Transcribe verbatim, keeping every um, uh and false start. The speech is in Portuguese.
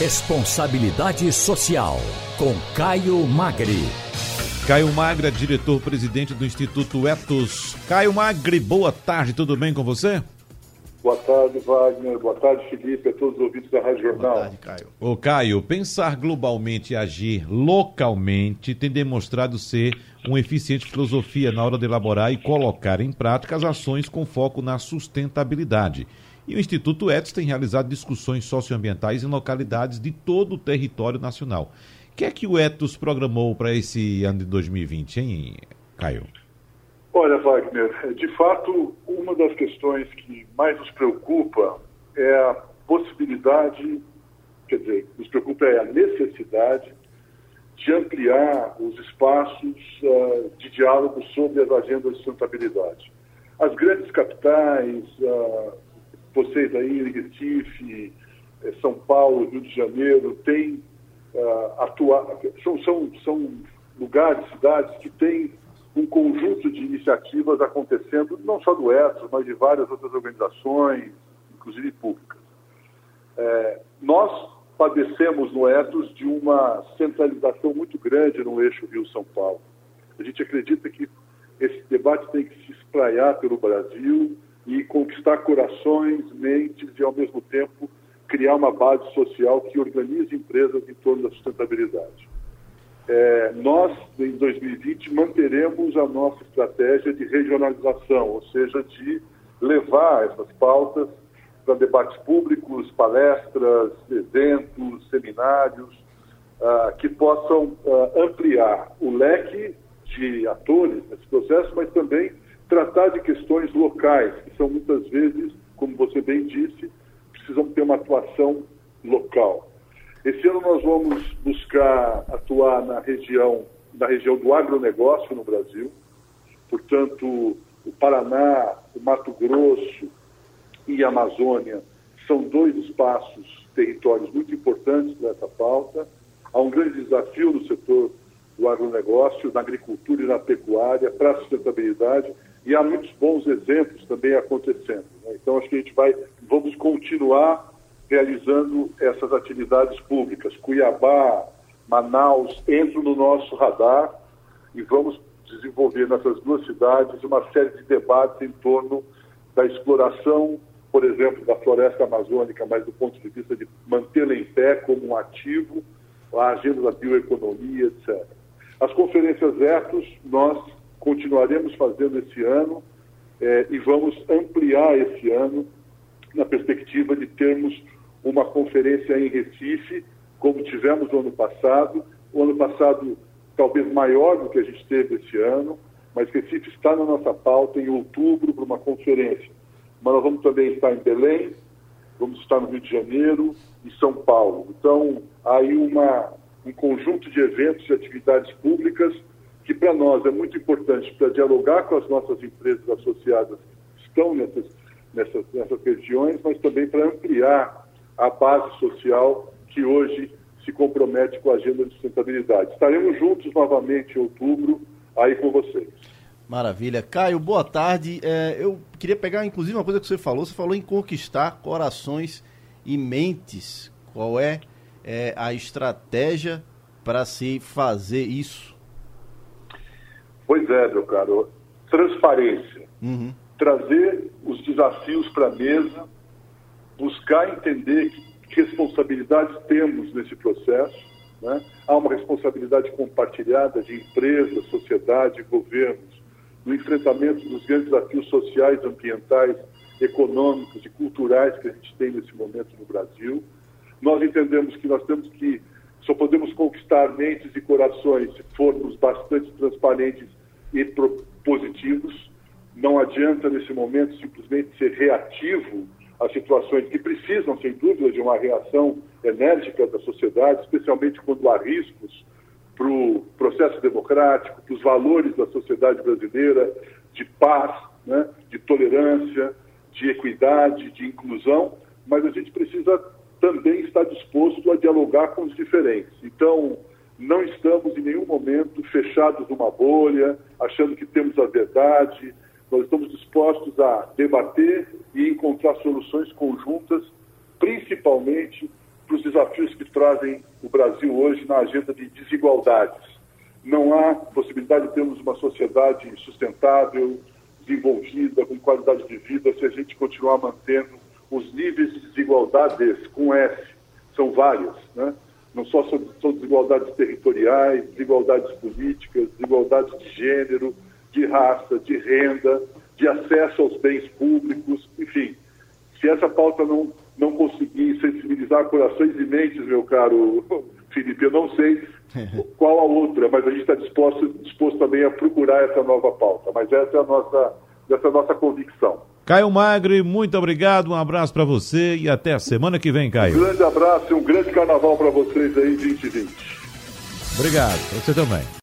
Responsabilidade Social, com Caio Magri. Caio Magri é diretor-presidente do Instituto Ethos. Caio Magri, boa tarde, tudo bem com você? Boa tarde, Wagner. Boa tarde, Felipe, a todos os ouvintes da Rádio Jornal. Boa tarde, Caio. Ô, Caio, pensar globalmente e agir localmente tem demonstrado ser uma eficiente filosofia na hora de elaborar e colocar em prática as ações com foco na sustentabilidade. E o Instituto Ethos tem realizado discussões socioambientais em localidades de todo o território nacional. O que é que o Ethos programou para esse ano de dois mil e vinte, hein, Caio? Olha, Wagner, de fato, uma das questões que mais nos preocupa é a possibilidade, quer dizer, nos preocupa é a necessidade de ampliar os espaços uh, de diálogo sobre as agendas de sustentabilidade. As grandes capitais, uh, vocês aí, Recife, São Paulo, Rio de Janeiro, têm uh, atuado, são, são, são lugares, cidades que têm um conjunto de iniciativas acontecendo, não só do Ethos, mas de várias outras organizações, inclusive públicas. É, nós padecemos no Ethos de uma centralização muito grande no eixo Rio-São Paulo. A gente acredita que esse debate tem que se espraiar pelo Brasil e conquistar corações, mentes e, ao mesmo tempo, criar uma base social que organize empresas em torno da sustentabilidade. É, nós, em dois mil e vinte, manteremos a nossa estratégia de regionalização, ou seja, de levar essas pautas para debates públicos, palestras, eventos, seminários, ah, que possam ah, ampliar o leque de atores nesse processo, mas também tratar de questões locais, que são muitas vezes, como você bem disse, precisam ter uma atuação local. Esse ano nós vamos buscar atuar na região, na região do agronegócio no Brasil. Portanto, o Paraná, o Mato Grosso e a Amazônia são dois espaços, territórios muito importantes nessa pauta. Há um grande desafio no setor do agronegócio, na agricultura e na pecuária, para a sustentabilidade, e há muitos bons exemplos também acontecendo, né? Então, acho que a gente vai, vamos continuar realizando essas atividades públicas. Cuiabá, Manaus entram no nosso radar e vamos desenvolver nessas duas cidades uma série de debates em torno da exploração, por exemplo, da floresta amazônica, mas do ponto de vista de mantê-la em pé como um ativo, a agenda da bioeconomia, etcétera. As conferências Ethos nós continuaremos fazendo esse ano eh, e vamos ampliar esse ano na perspectiva de termos uma conferência em Recife, como tivemos no ano passado. O ano passado, talvez maior do que a gente teve esse ano, mas Recife está na nossa pauta em outubro para uma conferência. Mas nós vamos também estar em Belém, vamos estar no Rio de Janeiro e São Paulo. Então, há aí uma, um conjunto de eventos e atividades públicas que, para nós, é muito importante para dialogar com as nossas empresas associadas que estão nessas Nessas, nessas regiões, mas também para ampliar a base social que hoje se compromete com a agenda de sustentabilidade. Estaremos juntos novamente em outubro, aí com vocês. Maravilha. Caio, boa tarde. É, eu queria pegar, inclusive, uma coisa que você falou. Você falou em conquistar corações e mentes. Qual é, é a estratégia para se fazer isso? Pois é, meu caro. Transparência. Uhum. Trazer os desafios para a mesa, buscar entender que responsabilidades temos nesse processo, né? Há uma responsabilidade compartilhada de empresas, sociedade, governos, no enfrentamento dos grandes desafios sociais, ambientais, econômicos e culturais que a gente tem nesse momento no Brasil. Nós entendemos que nós temos que, só podemos conquistar mentes e corações se formos bastante transparentes e positivos. Não adianta, nesse momento, simplesmente ser reativo às situações que precisam, sem dúvida, de uma reação enérgica da sociedade, especialmente quando há riscos para o processo democrático, para os valores da sociedade brasileira, de paz, né, de tolerância, de equidade, de inclusão, mas a gente precisa também estar disposto a dialogar com os diferentes. Então, não estamos em nenhum momento fechados numa bolha, achando que temos a verdade. Nós estamos dispostos a debater e encontrar soluções conjuntas, principalmente para os desafios que trazem o Brasil hoje na agenda de desigualdades. Não há possibilidade de termos uma sociedade sustentável, desenvolvida, com qualidade de vida, se a gente continuar mantendo os níveis de desigualdades com S. São várias, né? Não só são, são desigualdades territoriais, desigualdades políticas, desigualdades de gênero, de raça, de renda, de acesso aos bens públicos, enfim. Se essa pauta não, não conseguir sensibilizar corações e mentes, meu caro Felipe, eu não sei qual a outra, mas a gente está disposto, disposto também a procurar essa nova pauta. Mas essa é a nossa, essa é a nossa convicção. Caio Magri, muito obrigado, um abraço para você e até a semana que vem, Caio. Um grande abraço e um grande carnaval para vocês aí, vinte e vinte. Obrigado, para você também.